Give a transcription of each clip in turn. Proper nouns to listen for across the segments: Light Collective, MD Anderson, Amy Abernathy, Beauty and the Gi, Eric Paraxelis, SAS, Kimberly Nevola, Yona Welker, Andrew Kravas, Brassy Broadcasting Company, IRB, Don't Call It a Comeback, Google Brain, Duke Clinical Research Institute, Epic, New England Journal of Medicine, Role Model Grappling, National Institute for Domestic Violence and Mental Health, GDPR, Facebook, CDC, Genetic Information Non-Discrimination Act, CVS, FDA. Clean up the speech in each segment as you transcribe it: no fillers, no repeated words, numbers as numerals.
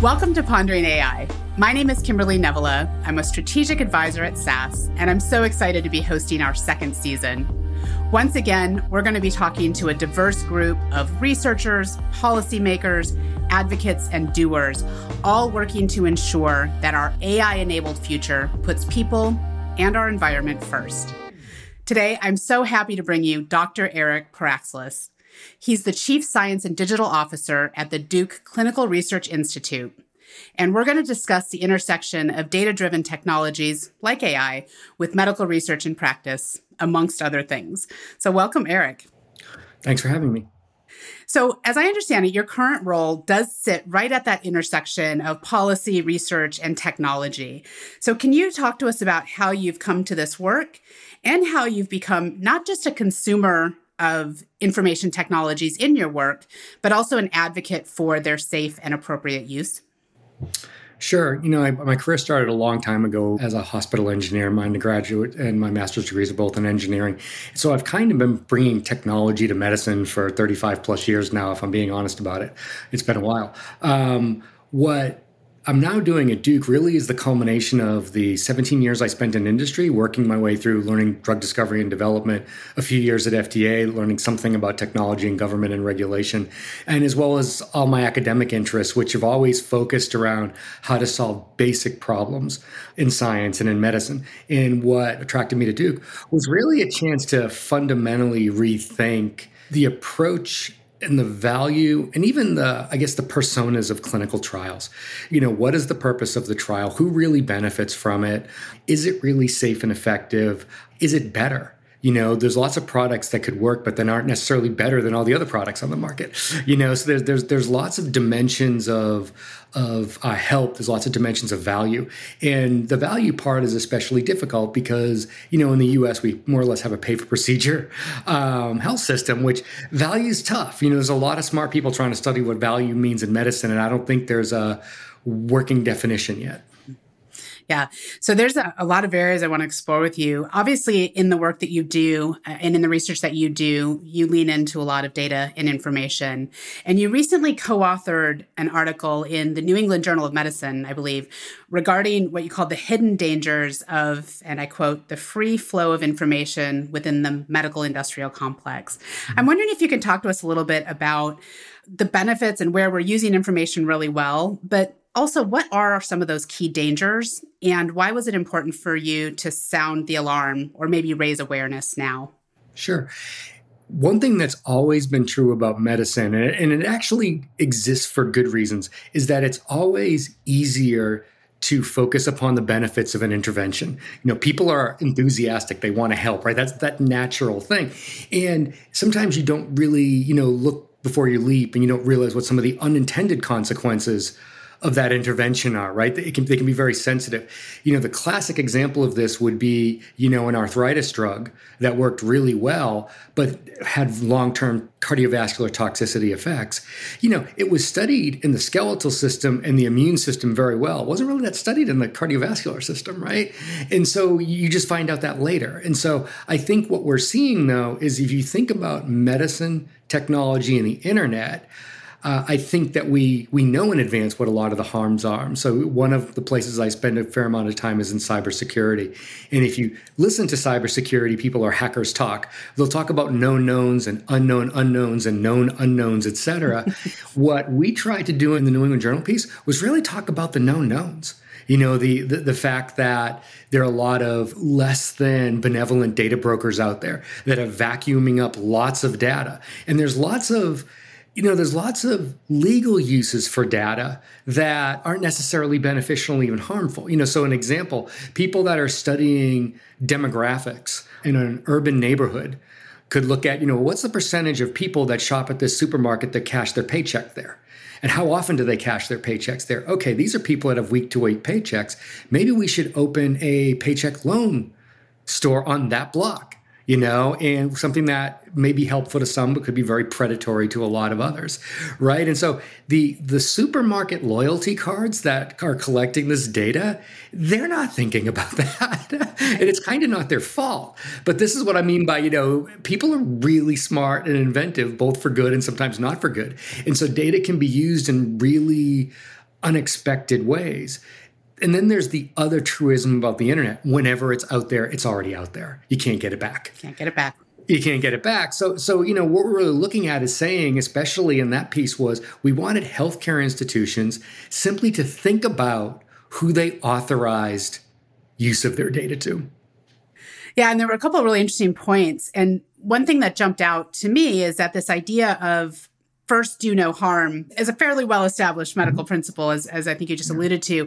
Welcome to Pondering AI. My name is Kimberly Nevola. I'm a strategic advisor at SAS, and I'm so excited to be hosting our second season. Once again, we're going to be talking to a diverse group of researchers, policymakers, advocates, and doers, all working to ensure that our AI-enabled future puts people and our environment first. Today, I'm so happy to bring you Dr. Eric Paraxelis. He's the Chief Science and Digital Officer at the Duke Clinical Research Institute. And we're going to discuss the intersection of data-driven technologies like AI with medical research and practice, amongst other things. So welcome, Eric. Thanks for having me. So as I understand it, your current role does sit right at that intersection of policy, research, and technology. So can you talk to us about how you've come to this work and how you've become not just a consumer of information technologies in your work, but also an advocate for their safe and appropriate use? Sure. You know, my career started a long time ago as a hospital engineer. My undergraduate and my master's degrees are both in engineering. So I've kind of been bringing technology to medicine for 35 plus years now, if I'm being honest about it. It's been a while. What I'm now doing at Duke really is the culmination of the 17 years I spent in industry, working my way through learning drug discovery and development, a few years at FDA, learning something about technology and government and regulation, and as well as all my academic interests, which have always focused around how to solve basic problems in science and in medicine. And what attracted me to Duke was really a chance to fundamentally rethink the approach and the value, and even the personas of clinical trials. You know, what is the purpose of the trial? Who really benefits from it? Is it really safe and effective? Is it better? You know, there's lots of products that could work, but then aren't necessarily better than all the other products on the market. You know, so there's lots of dimensions of help. There's lots of dimensions of value. And the value part is especially difficult because, you know, in the U.S., we more or less have a pay-for-procedure health system, which value is tough. You know, there's a lot of smart people trying to study what value means in medicine, and I don't think there's a working definition yet. Yeah. So there's a lot of areas I want to explore with you. Obviously, in the work that you do and in the research that you do, you lean into a lot of data and information. And you recently co-authored an article in the New England Journal of Medicine, I believe, regarding what you call the hidden dangers of, and I quote, the free flow of information within the medical industrial complex. I'm wondering if you can talk to us a little bit about the benefits and where we're using information really well, but also, what are some of those key dangers, and why was it important for you to sound the alarm or maybe raise awareness now? Sure. One thing that's always been true about medicine, and it actually exists for good reasons, is that it's always easier to focus upon the benefits of an intervention. You know, people are enthusiastic. They want to help, right? That's that natural thing. And sometimes you don't really, you know, look before you leap, and you don't realize what some of the unintended consequences of that intervention are, right? They can be very sensitive. You know, the classic example of this would be, you know, an arthritis drug that worked really well, but had long-term cardiovascular toxicity effects. You know, it was studied in the skeletal system and the immune system very well. It wasn't really that studied in the cardiovascular system, right? And so you just find out that later. And so I think what we're seeing, though, is if you think about medicine, technology, and the internet, I think that we know in advance what a lot of the harms are. So one of the places I spend a fair amount of time is in cybersecurity. And if you listen to cybersecurity people or hackers talk, they'll talk about known knowns and unknown unknowns and known unknowns, et cetera. What we tried to do in the New England Journal piece was really talk about the known knowns. You know, the fact that there are a lot of less than benevolent data brokers out there that are vacuuming up lots of data. And there's lots of legal uses for data that aren't necessarily beneficial or even harmful. You know, so an example, people that are studying demographics in an urban neighborhood could look at, you know, what's the percentage of people that shop at this supermarket that cash their paycheck there? And how often do they cash their paychecks there? Okay, these are people that have week-to-week paychecks. Maybe we should open a paycheck loan store on that block. You know, and something that may be helpful to some, but could be very predatory to a lot of others, right? And so the supermarket loyalty cards that are collecting this data, they're not thinking about that. And it's kind of not their fault. But this is what I mean by, you know, people are really smart and inventive, both for good and sometimes not for good. And so data can be used in really unexpected ways. And then there's the other truism about the internet. Whenever it's out there, it's already out there. You can't get it back. So, you know, what we're really looking at is saying, especially in that piece, was we wanted healthcare institutions simply to think about who they authorized use of their data to. Yeah, and there were a couple of really interesting points. And one thing that jumped out to me is that this idea of first, do no harm is a fairly well-established medical principle, as I think you just alluded to.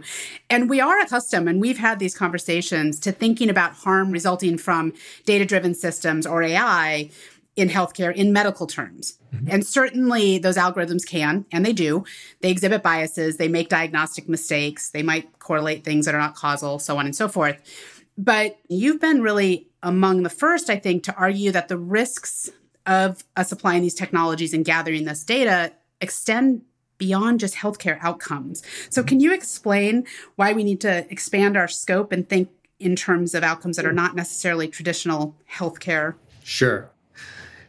And we are accustomed, and we've had these conversations, to thinking about harm resulting from data-driven systems or AI in healthcare in medical terms. And certainly those algorithms can, and they do. They exhibit biases. They make diagnostic mistakes. They might correlate things that are not causal, so on and so forth. But you've been really among the first, I think, to argue that the risks of us applying these technologies and gathering this data extend beyond just healthcare outcomes. So can you explain why we need to expand our scope and think in terms of outcomes that are not necessarily traditional healthcare? Sure.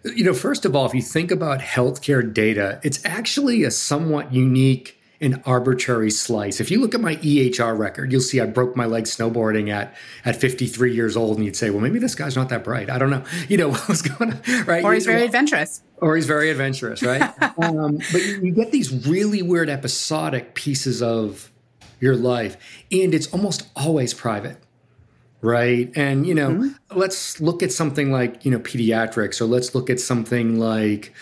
You know, first of all, if you think about healthcare data, it's actually a somewhat unique an arbitrary slice. If you look at my EHR record, you'll see I broke my leg snowboarding at 53 years old, and you'd say, well, maybe this guy's not that bright. I don't know. You know what was going on, right? Or he's very adventurous. Right? But you get these really weird episodic pieces of your life, and it's almost always private, right? And, you know, let's look at something like, you know, pediatrics, or let's look at something like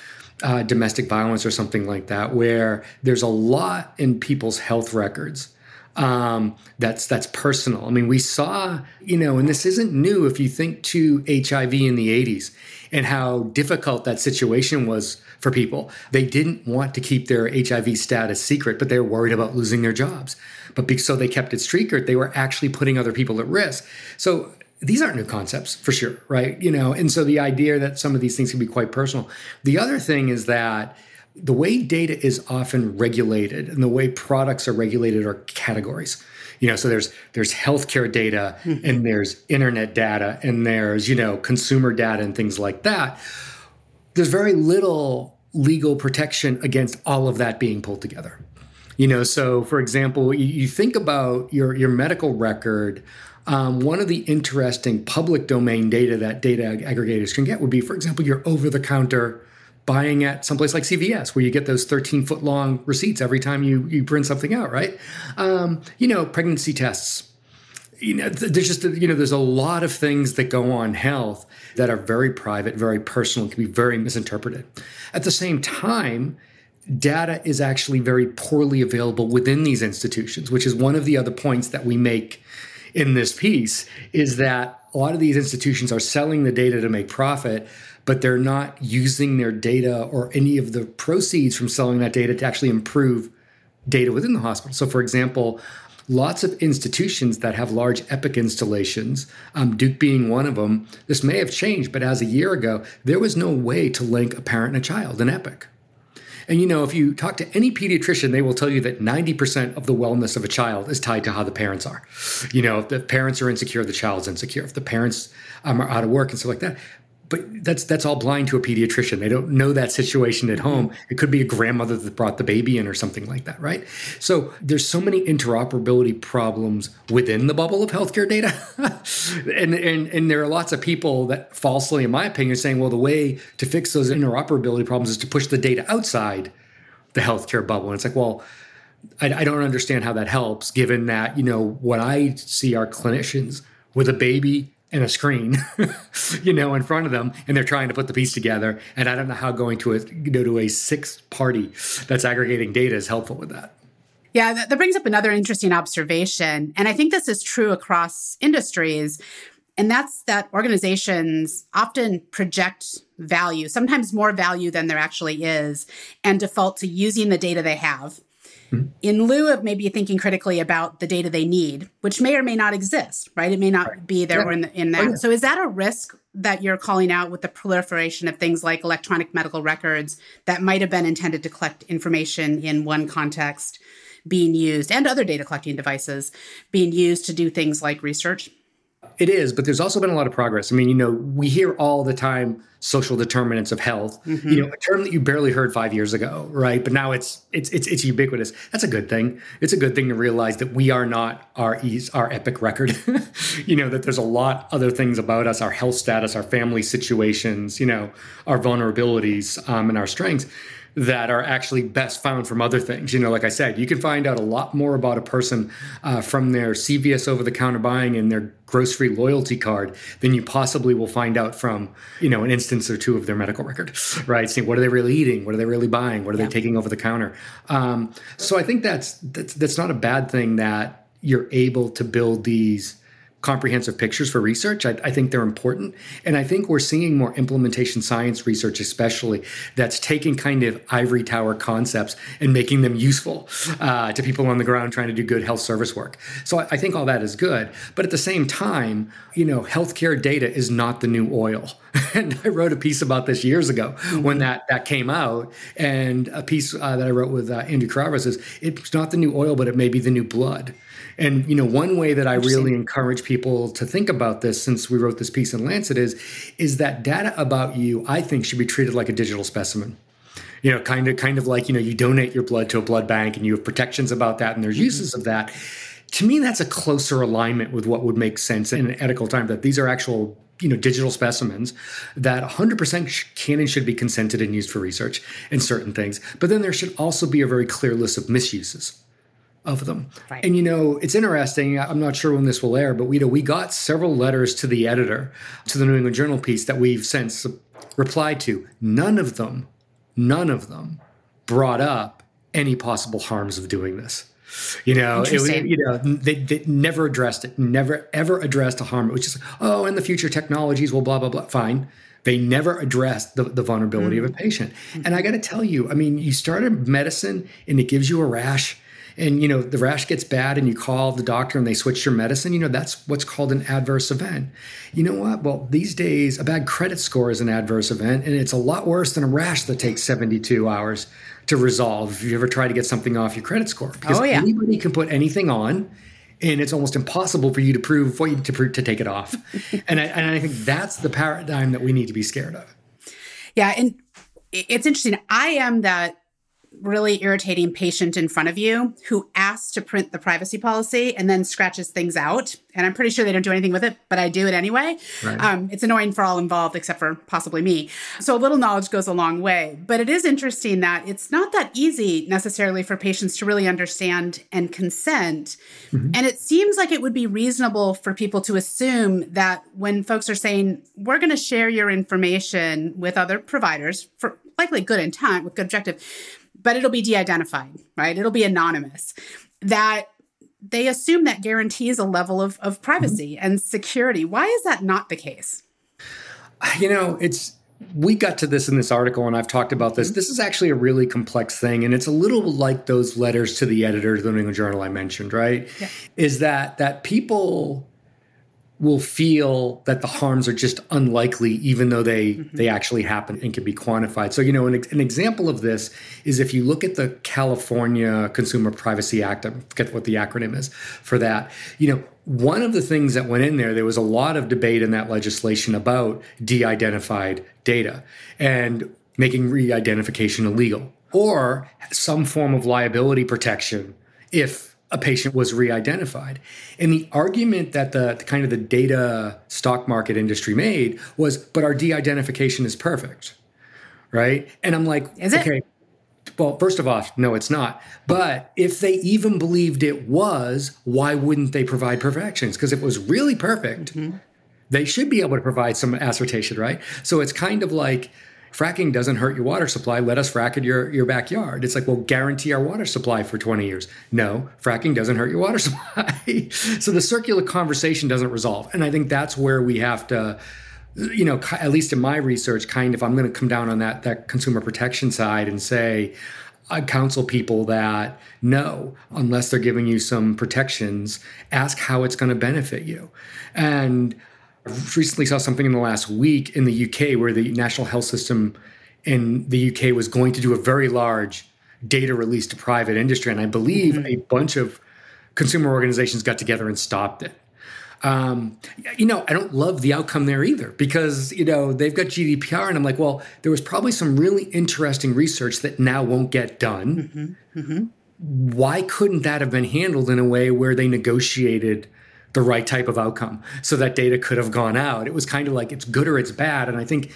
domestic violence or something like that, where there's a lot in people's health records that's personal. I mean, we saw, you know, and this isn't new if you think to HIV in the 80s and how difficult that situation was for people. They didn't want to keep their HIV status secret, but they were worried about losing their jobs. But so they kept it secret, they were actually putting other people at risk. So these aren't new concepts for sure, right? You know, and so the idea that some of these things can be quite personal. The other thing is that the way data is often regulated and the way products are regulated are categories. You know, so there's healthcare data and there's internet data and there's, you know, consumer data and things like that. There's very little legal protection against all of that being pulled together. You know, so for example, you think about your medical record. One of the interesting public domain data that data aggregators can get would be, for example, your over-the-counter buying at someplace like CVS, where you get those 13-foot-long receipts every time you print something out, right? You know, pregnancy tests. You know, there's just, you know, there's a lot of things that go on health that are very private, very personal, can be very misinterpreted. At the same time, data is actually very poorly available within these institutions, which is one of the other points that we make in this piece, is that a lot of these institutions are selling the data to make profit, but they're not using their data or any of the proceeds from selling that data to actually improve data within the hospital. So, for example, lots of institutions that have large Epic installations, Duke being one of them, this may have changed, but as a year ago, there was no way to link a parent and a child in Epic. And, you know, if you talk to any pediatrician, they will tell you that 90% of the wellness of a child is tied to how the parents are. You know, if the parents are insecure, the child's insecure. If the parents are out of work and stuff like that. But that's all blind to a pediatrician. They don't know that situation at home. It could be a grandmother that brought the baby in or something like that, right? So there's so many interoperability problems within the bubble of healthcare data. and there are lots of people that falsely, in my opinion, are saying, well, the way to fix those interoperability problems is to push the data outside the healthcare bubble. And it's like, well, I don't understand how that helps, given that, you know, what I see are clinicians with a baby and a screen, you know, in front of them, and they're trying to put the piece together. And I don't know how going to a sixth party that's aggregating data is helpful with that. Yeah, that brings up another interesting observation. And I think this is true across industries. And that's that organizations often project value, sometimes more value than there actually is, and default to using the data they have in lieu of maybe thinking critically about the data they need, which may or may not exist, right? It may not be there or in that. Oh, yeah. So is that a risk that you're calling out with the proliferation of things like electronic medical records that might have been intended to collect information in one context being used, and other data collecting devices being used to do things like research? It is, but there's also been a lot of progress. I mean, you know, we hear all the time social determinants of health, you know, a term that you barely heard 5 years ago, right? But now it's ubiquitous. That's a good thing. It's a good thing to realize that we are not our epic record, you know, that there's a lot other things about us, our health status, our family situations, you know, our vulnerabilities and our strengths that are actually best found from other things. You know, like I said, you can find out a lot more about a person from their CVS over-the-counter buying and their grocery loyalty card than you possibly will find out from, you know, an instance or two of their medical record, right? So what are they really eating? What are they really buying? What are they taking over the counter? So I think that's not a bad thing that you're able to build these comprehensive pictures for research. I think they're important. And I think we're seeing more implementation science research, especially, that's taking kind of ivory tower concepts and making them useful to people on the ground trying to do good health service work. So I think all that is good. But at the same time, you know, healthcare data is not the new oil. And I wrote a piece about this years ago when that came out. And a piece that I wrote with Andrew Kravas is, it's not the new oil, but it may be the new blood. And, you know, one way that I really encourage people to think about this, since we wrote this piece in Lancet, is that data about you, I think, should be treated like a digital specimen. You know, kind of like, you know, you donate your blood to a blood bank and you have protections about that and there's uses of that. To me, that's a closer alignment with what would make sense in an ethical time, that these are actual, you know, digital specimens that 100% can and should be consented and used for research and certain things. But then there should also be a very clear list of misuses of them. Right. And, you know, it's interesting. I'm not sure when this will air, but we got several letters to the editor, to the New England Journal piece that we've since replied to. None of them brought up any possible harms of doing this. You know, they never addressed it, never, ever addressed a harm. It was just, oh, in the future technologies will blah, blah, blah. Fine. They never addressed the vulnerability of a patient. And I got to tell you, I mean, you start in medicine and it gives you a rash. And, you know, the rash gets bad and you call the doctor and they switch your medicine, you know, that's what's called an adverse event. You know what? Well, these days, a bad credit score is an adverse event, and it's a lot worse than a rash that takes 72 hours to resolve if you ever try to get something off your credit score. Because anybody can put anything on, and it's almost impossible for you to prove to take it off. And I think that's the paradigm that we need to be scared of. Yeah, and it's interesting. I am that really irritating patient in front of you who asks to print the privacy policy and then scratches things out. And I'm pretty sure they don't do anything with it, but I do it anyway. Right. It's annoying for all involved, except for possibly me. So a little knowledge goes a long way. But it is interesting that it's not that easy necessarily for patients to really understand and consent. And it seems like it would be reasonable for people to assume that when folks are saying, we're going to share your information with other providers for likely good intent, with good objective, but it'll be de-identified, right? It'll be anonymous. That they assume that guarantees a level of privacy and security. Why is that not the case? You know, we got to this in this article, and I've talked about this. This is actually a really complex thing, and it's a little like those letters to the editor of the New England Journal I mentioned, right? Yeah. Is that people will feel that the harms are just unlikely, even though they actually happen and can be quantified. So, you know, an example of this is if you look at the California Consumer Privacy Act, I forget what the acronym is for that, you know, one of the things that went in there was a lot of debate in that legislation about de-identified data and making re-identification illegal or some form of liability protection if a patient was re-identified. And the argument that the kind of the data stock market industry made was, but our de-identification is perfect, right? And I'm like, is it? Okay, well, first of all, no, it's not. But if they even believed it was, why wouldn't they provide perfections? Because if it was really perfect, they should be able to provide some assertion, right? So it's kind of like, fracking doesn't hurt your water supply. Let us frack your backyard. It's like, well, guarantee our water supply for 20 years. No, fracking doesn't hurt your water supply. So the circular conversation doesn't resolve. And I think that's where we have to, you know, at least in my research, kind of, I'm going to come down on that consumer protection side and say, I counsel people that no, unless they're giving you some protections, ask how it's going to benefit you. And I recently saw something in the last week in the UK where the national health system in the UK was going to do a very large data release to private industry. And I believe a bunch of consumer organizations got together and stopped it. I don't love the outcome there either because, they've got GDPR and I'm like, well, there was probably some really interesting research that now won't get done. Mm-hmm. Mm-hmm. Why couldn't that have been handled in a way where they negotiated the right type of outcome so that data could have gone out? It was kind of like it's good or it's bad. And I think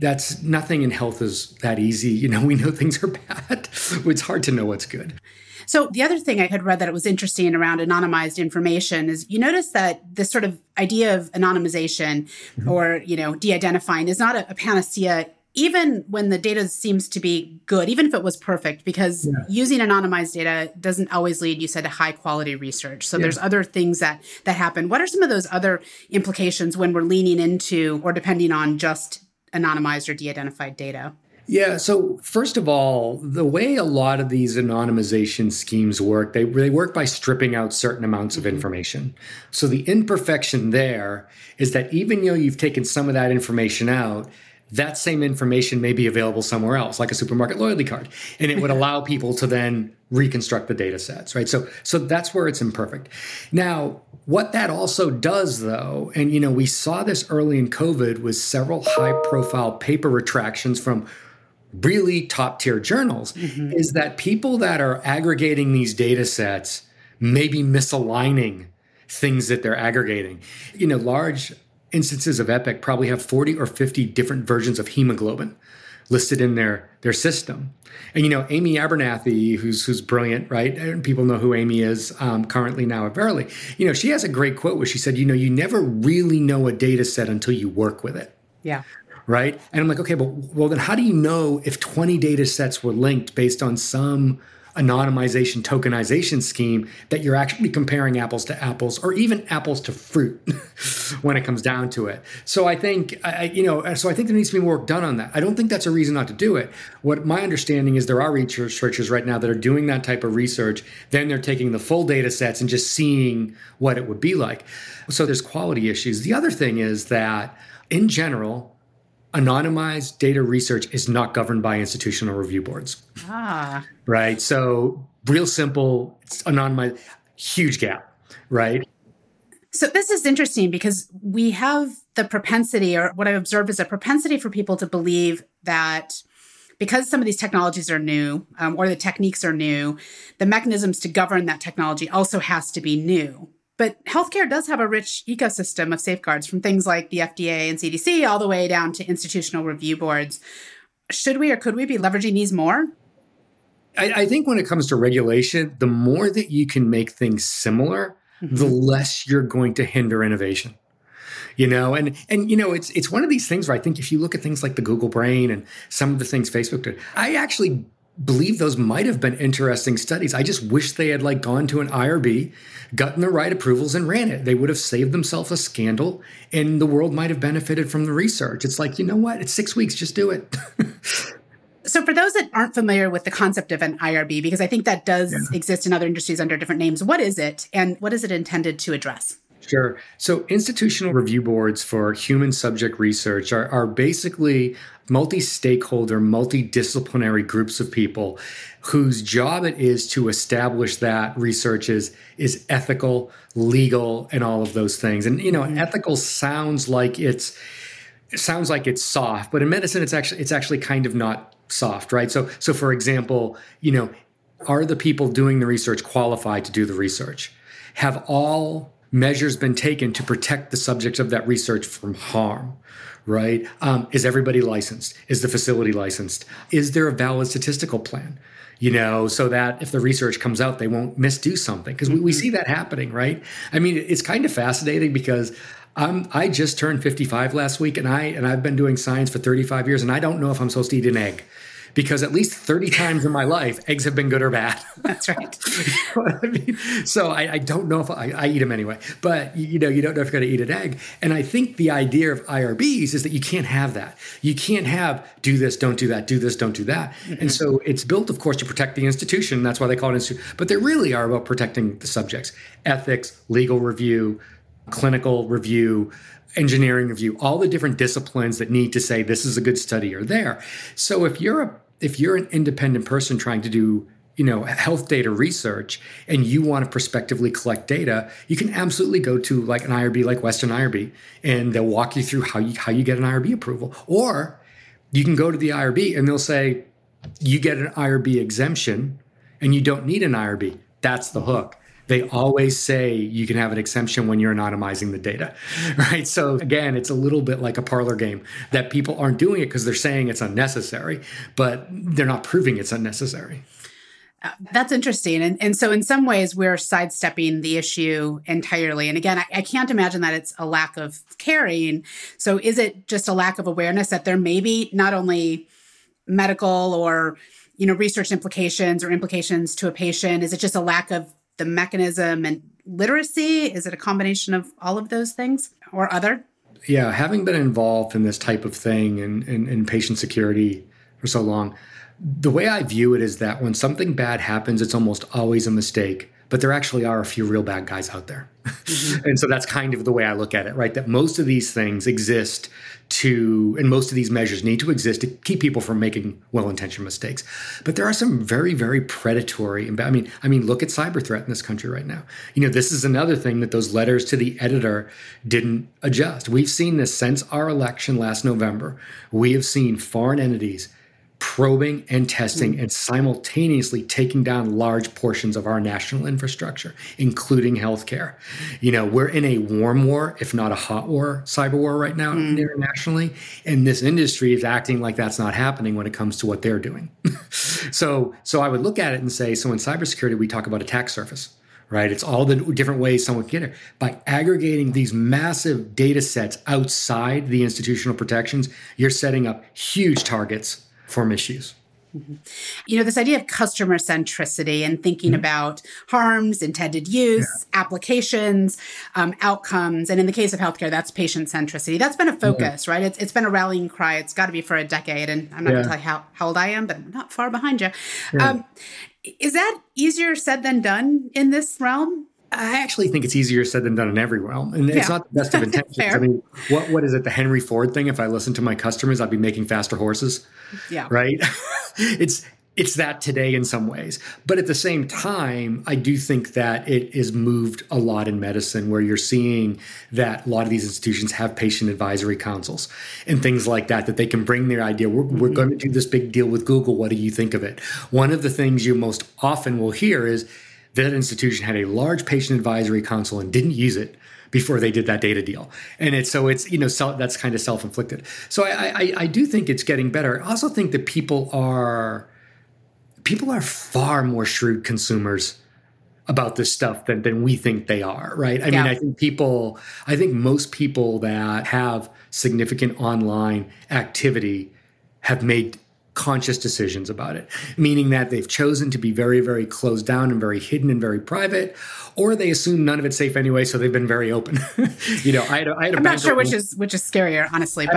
that's nothing in health is that easy. We know things are bad. It's hard to know what's good. So the other thing I had read that it was interesting around anonymized information is you notice that this sort of idea of anonymization mm-hmm. or, de-identifying is not a panacea, even when the data seems to be good, even if it was perfect, because using anonymized data doesn't always lead, you said, to high quality research. So there's other things that happen. What are some of those other implications when we're leaning into or depending on just anonymized or de-identified data? Yeah. So first of all, the way a lot of these anonymization schemes work, they work by stripping out certain amounts of information. So the imperfection there is that even though you've taken some of that information out, that same information may be available somewhere else, like a supermarket loyalty card. And it would allow people to then reconstruct the data sets, right? So that's where it's imperfect. Now, what that also does, though, and, we saw this early in COVID with several high-profile paper retractions from really top-tier journals, is that people that are aggregating these data sets may be misaligning things that they're aggregating. Large instances of Epic probably have 40 or 50 different versions of hemoglobin listed in their system. And, Amy Abernathy, who's brilliant, right? And people know who Amy is currently now at Verily. She has a great quote where she said, you never really know a data set until you work with it. Yeah. Right? And I'm like, okay, well, then how do you know if 20 data sets were linked based on some anonymization, tokenization scheme that you're actually comparing apples to apples or even apples to fruit when it comes down to it? So I think, so I think there needs to be work done on that. I don't think that's a reason not to do it. What my understanding is there are researchers right now that are doing that type of research. Then they're taking the full data sets and just seeing what it would be like. So there's quality issues. The other thing is that in general, anonymized data research is not governed by institutional review boards. Right? So real simple, it's anonymized, huge gap, right? So this is interesting because we have the propensity, or what I've observed is a propensity for people to believe that because some of these technologies are new or the techniques are new, the mechanisms to govern that technology also has to be new. But healthcare does have a rich ecosystem of safeguards from things like the FDA and CDC all the way down to institutional review boards. Should we or could we be leveraging these more? I think when it comes to regulation, the more that you can make things similar, the less you're going to hinder innovation. It's one of these things where I think if you look at things like the Google Brain and some of the things Facebook did, I actually believe those might have been interesting studies. I just wish they had gone to an IRB, gotten the right approvals and ran it. They would have saved themselves a scandal and the world might have benefited from the research. It's like, you know what? It's 6 weeks. Just do it. So for those that aren't familiar with the concept of an IRB, because I think that does exist in other industries under different names, what is it and what is it intended to address? Sure. So institutional review boards for human subject research are basically multi-stakeholder, multidisciplinary groups of people whose job it is to establish that research is ethical, legal, and all of those things. And, ethical sounds like it's soft, but in medicine, it's actually kind of not soft, right? So for example, are the people doing the research qualified to do the research? Have all measures been taken to protect the subjects of that research from harm, right? Is everybody licensed? Is the facility licensed? Is there a valid statistical plan? So that if the research comes out, they won't misdo something because we see that happening, right? I mean, it's kind of fascinating because I just turned 55 last week and I've been doing science for 35 years and I don't know if I'm supposed to eat an egg. Because at least 30 times in my life, eggs have been good or bad. That's right. So I don't know if I eat them anyway. But, you don't know if you're going to eat an egg. And I think the idea of IRBs is that you can't have that. You can't have do this, don't do that, do this, don't do that. Mm-hmm. And so it's built, of course, to protect the institution. That's why they call it an institution. But they really are about protecting the subjects. Ethics, legal review, clinical review, engineering review, all the different disciplines that need to say this is a good study are there. So if you're an independent person trying to do health data research and you want to prospectively collect data, you can absolutely go to like an IRB, like Western IRB, and they'll walk you through how you get an IRB approval. Or you can go to the IRB and they'll say, you get an IRB exemption and you don't need an IRB. That's the hook. They always say you can have an exemption when you're anonymizing the data, right? So again, it's a little bit like a parlor game that people aren't doing it because they're saying it's unnecessary, but they're not proving it's unnecessary. That's interesting. And so in some ways, we're sidestepping the issue entirely. And again, I can't imagine that it's a lack of caring. So is it just a lack of awareness that there may be not only medical or, research implications or implications to a patient? Is it just a lack of the mechanism and literacy? Is it a combination of all of those things or other? Yeah, having been involved in this type of thing and patient security for so long, the way I view it is that when something bad happens, it's almost always a mistake, but there actually are a few real bad guys out there. Mm-hmm. And so that's kind of the way I look at it, right? That most of these things exist and most of these measures need to exist to keep people from making well-intentioned mistakes. But there are some very, very predatory, I mean, look at cyber threat in this country right now. This is another thing that those letters to the editor didn't adjust. We've seen this since our election last November. We have seen foreign entities probing and testing and simultaneously taking down large portions of our national infrastructure, including healthcare. We're in a warm war, if not a hot war, cyber war right now internationally. And this industry is acting like that's not happening when it comes to what they're doing. So I would look at it and say, so in cybersecurity, we talk about attack surface, right? It's all the different ways someone can get it. By aggregating these massive data sets outside the institutional protections, you're setting up huge targets for misuse. Mm-hmm. This idea of customer centricity and thinking about harms, intended use, applications, outcomes. And in the case of healthcare, that's patient centricity. That's been a focus, right? It's been a rallying cry. It's got to be for a decade. And I'm not going to tell you how old I am, but I'm not far behind you. Yeah. Is that easier said than done in this realm? I actually think it's easier said than done in every realm. And it's not the best of intentions. I mean, what is it? The Henry Ford thing? If I listened to my customers, I'd be making faster horses. Yeah. Right? It's that today in some ways. But at the same time, I do think that it is moved a lot in medicine where you're seeing that a lot of these institutions have patient advisory councils and things like that they can bring their idea. We're going to do this big deal with Google. What do you think of it? One of the things you most often will hear is, that institution had a large patient advisory council and didn't use it before they did that data deal. And that's kind of self-inflicted. So I do think it's getting better. I also think that people are far more shrewd consumers about this stuff than we think they are, right? I mean, I think most people that have significant online activity have made conscious decisions about it, meaning that they've chosen to be very, very closed down and very hidden and very private, or they assume none of it's safe anyway, so they've been very open. I'm not sure which is scarier, honestly.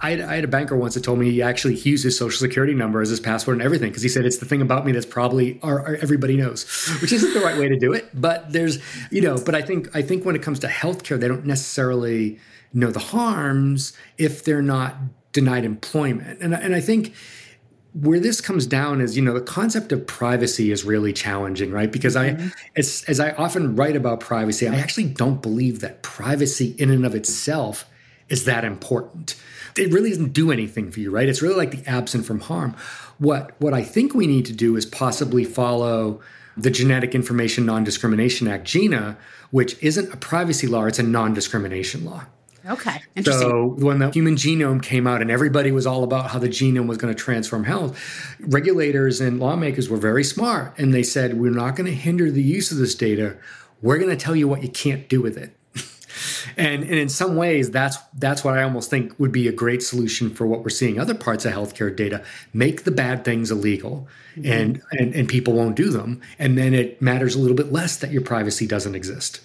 I had a banker once that told me he actually used his social security number as his password and everything because he said it's the thing about me that's probably everybody knows, which isn't the right way to do it. But there's, but I think when it comes to healthcare, they don't necessarily know the harms if they're not denied employment, and I think where this comes down is, the concept of privacy is really challenging, right? Because as I often write about privacy, I actually don't believe that privacy in and of itself is that important. It really doesn't do anything for you, right? It's really like the absent from harm. What I think we need to do is possibly follow the Genetic Information Non-Discrimination Act, GINA, which isn't a privacy law, it's a non-discrimination law. Okay, interesting. So when the human genome came out and everybody was all about how the genome was going to transform health, regulators and lawmakers were very smart. And they said, we're not going to hinder the use of this data. We're going to tell you what you can't do with it. And in some ways, that's what I almost think would be a great solution for what we're seeing other parts of healthcare data. Make the bad things illegal and people won't do them. And then it matters a little bit less that your privacy doesn't exist.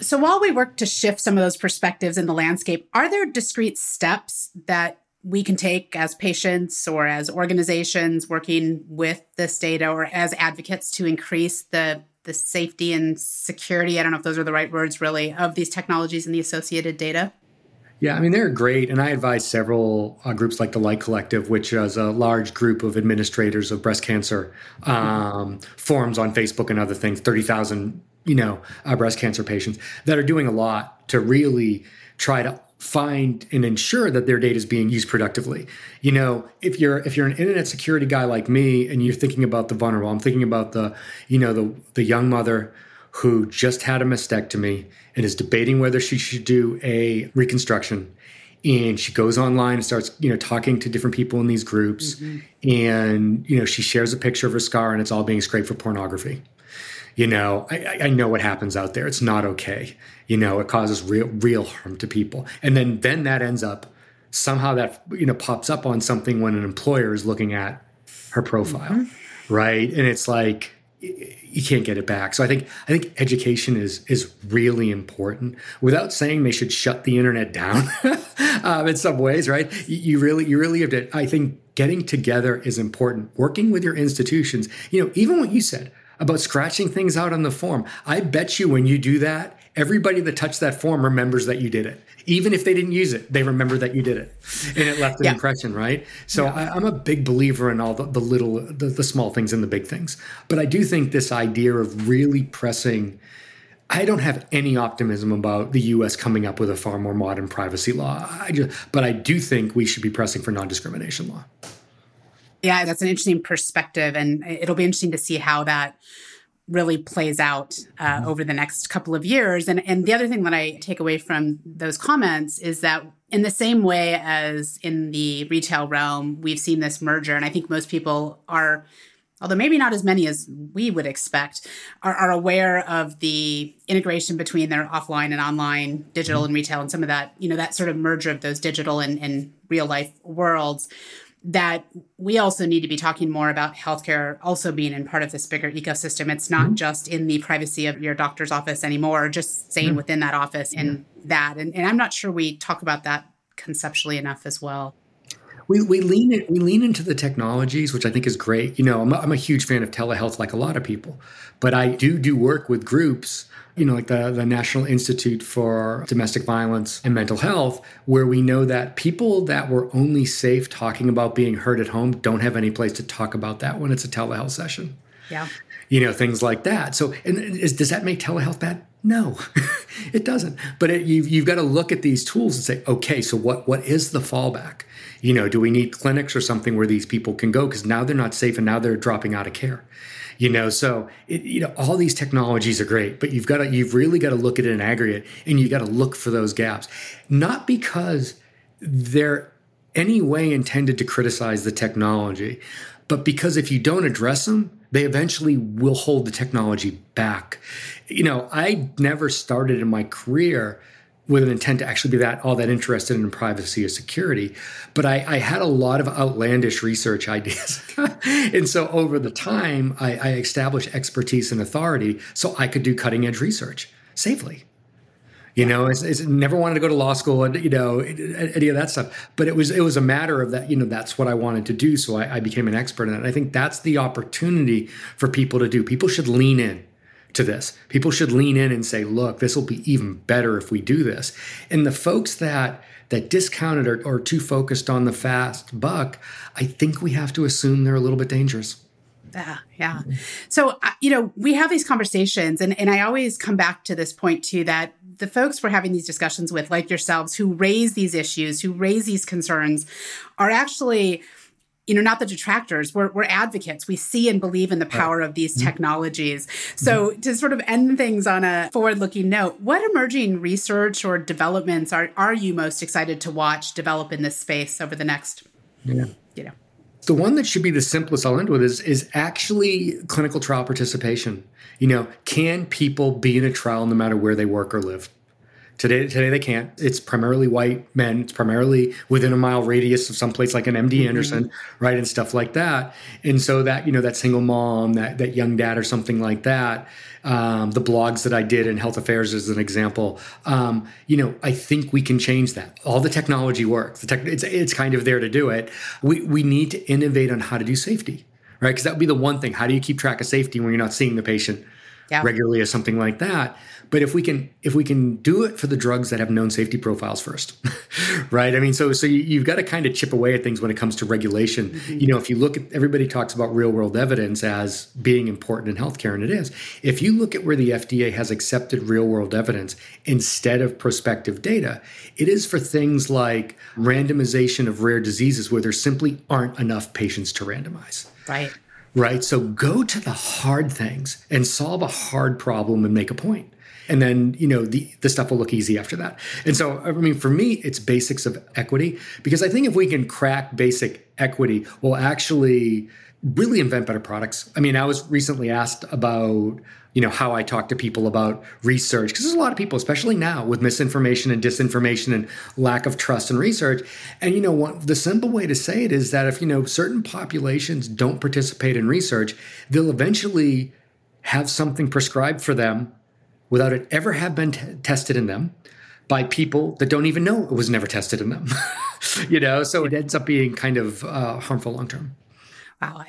So while we work to shift some of those perspectives in the landscape, are there discrete steps that we can take as patients or as organizations working with this data or as advocates to increase the safety and security, I don't know if those are the right words really, of these technologies and the associated data? Yeah, I mean, they're great. And I advise several groups like the Light Collective, which is a large group of administrators of breast cancer forums on Facebook and other things, 30,000, breast cancer patients that are doing a lot to really try to find and ensure that their data is being used productively. You know, if you're an internet security guy like me and you're thinking about the vulnerable, I'm thinking about the young mother who just had a mastectomy and is debating whether she should do a reconstruction. And she goes online and starts, talking to different people in these groups. Mm-hmm. And, she shares a picture of her scar and it's all being scraped for pornography. I know what happens out there. It's not okay. It causes real harm to people. And then that ends up somehow that, pops up on something when an employer is looking at her profile. Mm-hmm. Right. And it's like, you can't get it back. So I think education is really important. Without saying they should shut the internet down in some ways, right? You really have to. I think getting together is important. Working with your institutions, even what you said about scratching things out on the form. I bet you when you do that, everybody that touched that form remembers that you did it. Even if they didn't use it, they remember that you did it. And it left an impression, right? So yeah. I'm a big believer in all the small things and the big things. But I do think this idea of really pressing, I don't have any optimism about the U.S. coming up with a far more modern privacy law. But I do think we should be pressing for non-discrimination law. Yeah, that's an interesting perspective. And it'll be interesting to see how that really plays out over the next couple of years. And the other thing that I take away from those comments is that in the same way as in the retail realm, we've seen this merger. And I think most people are, although maybe not as many as we would expect, are aware of the integration between their offline and online, digital and retail, and some of that, that sort of merger of those digital and real life worlds. That we also need to be talking more about healthcare also being in part of this bigger ecosystem. It's not just in the privacy of your doctor's office anymore, just staying within that office and that. And I'm not sure we talk about that conceptually enough as well. We lean into the technologies, which I think is great. I'm a huge fan of telehealth, like a lot of people, but I do work with groups, like the National Institute for Domestic Violence and Mental Health, where we know that people that were only safe talking about being hurt at home don't have any place to talk about that when it's a telehealth session. Yeah. Things like that. So does that make telehealth bad? No, it doesn't. But you've got to look at these tools and say, okay, so what is the fallback? Do we need clinics or something where these people can go? Because now they're not safe and now they're dropping out of care. So all these technologies are great, but you've really got to look at it in aggregate and you got to look for those gaps. Not because they're any way intended to criticize the technology, but because if you don't address them, they eventually will hold the technology back. I never started in my career with an intent to actually be all that interested in privacy or security, but I had a lot of outlandish research ideas. And so over the time, I established expertise and authority so I could do cutting edge research safely. It's never wanted to go to law school and, any of that stuff. But it was a matter of that, that's what I wanted to do. So I became an expert in it. And I think that's the opportunity for people to do. People should lean in to this. People should lean in and say, look, this will be even better if we do this. And the folks that discounted or too focused on the fast buck, I think we have to assume they're a little bit dangerous. Yeah. So, we have these conversations and I always come back to this point too, that the folks we're having these discussions with, like yourselves, who raise these issues, who raise these concerns are actually, not the detractors, we're advocates. We see and believe in the power of these technologies. So to sort of end things on a forward-looking note, what emerging research or developments are you most excited to watch develop in this space over the next, The one that should be the simplest I'll end with is actually clinical trial participation. Can people be in a trial no matter where they work or live? Today they can't. It's primarily white men. It's primarily within a mile radius of some place like an MD Anderson, right, and stuff like that. And so that, that single mom, that young dad or something like that, the blogs that I did in health affairs as an example, I think we can change that. All the technology works. It's kind of there to do it. We need to innovate on how to do safety, right? Because that would be the one thing. How do you keep track of safety when you're not seeing the patient regularly or something like that. But if we can do it for the drugs that have known safety profiles first, right? I mean, so you've got to kind of chip away at things when it comes to regulation. Mm-hmm. You know, if you look at, everybody talks about real world evidence as being important in healthcare, and it is. If you look at where the FDA has accepted real world evidence instead of prospective data, it is for things like randomization of rare diseases where there simply aren't enough patients to randomize. Right. Right. So go to the hard things and solve a hard problem and make a point. And then, you know, the stuff will look easy after that. And so, I mean, for me, it's basics of equity, because I think if we can crack basic equity, we'll actually really invent better products. I mean, I was recently asked about, you know, how I talk to people about research, because there's a lot of people, especially now with misinformation and disinformation and lack of trust in research. And, you know, the simple way to say it is that if, you know, certain populations don't participate in research, they'll eventually have something prescribed for them without it ever have been tested in them by people that don't even know it was never tested in them, you know? So it ends up being kind of harmful long-term. Wow.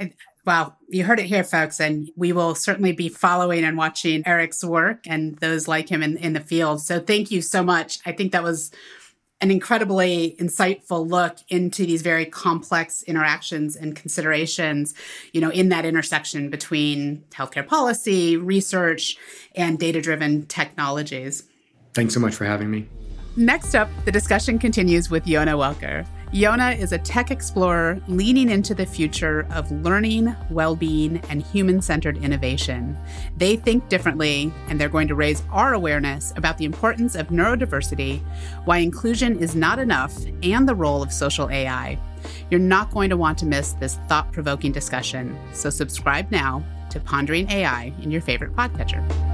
Wow. You heard it here, folks. And we will certainly be following and watching Eric's work and those like him in the field. So thank you so much. I think that was an incredibly insightful look into these very complex interactions and considerations, you know, in that intersection between healthcare policy, research, and data-driven technologies. Thanks so much for having me. Next up, the discussion continues with Yona Welker. Yona is a tech explorer leaning into the future of learning, well-being, and human-centered innovation. They think differently, and they're going to raise our awareness about the importance of neurodiversity, why inclusion is not enough, and the role of social AI. You're not going to want to miss this thought-provoking discussion, so subscribe now to Pondering AI in your favorite podcatcher.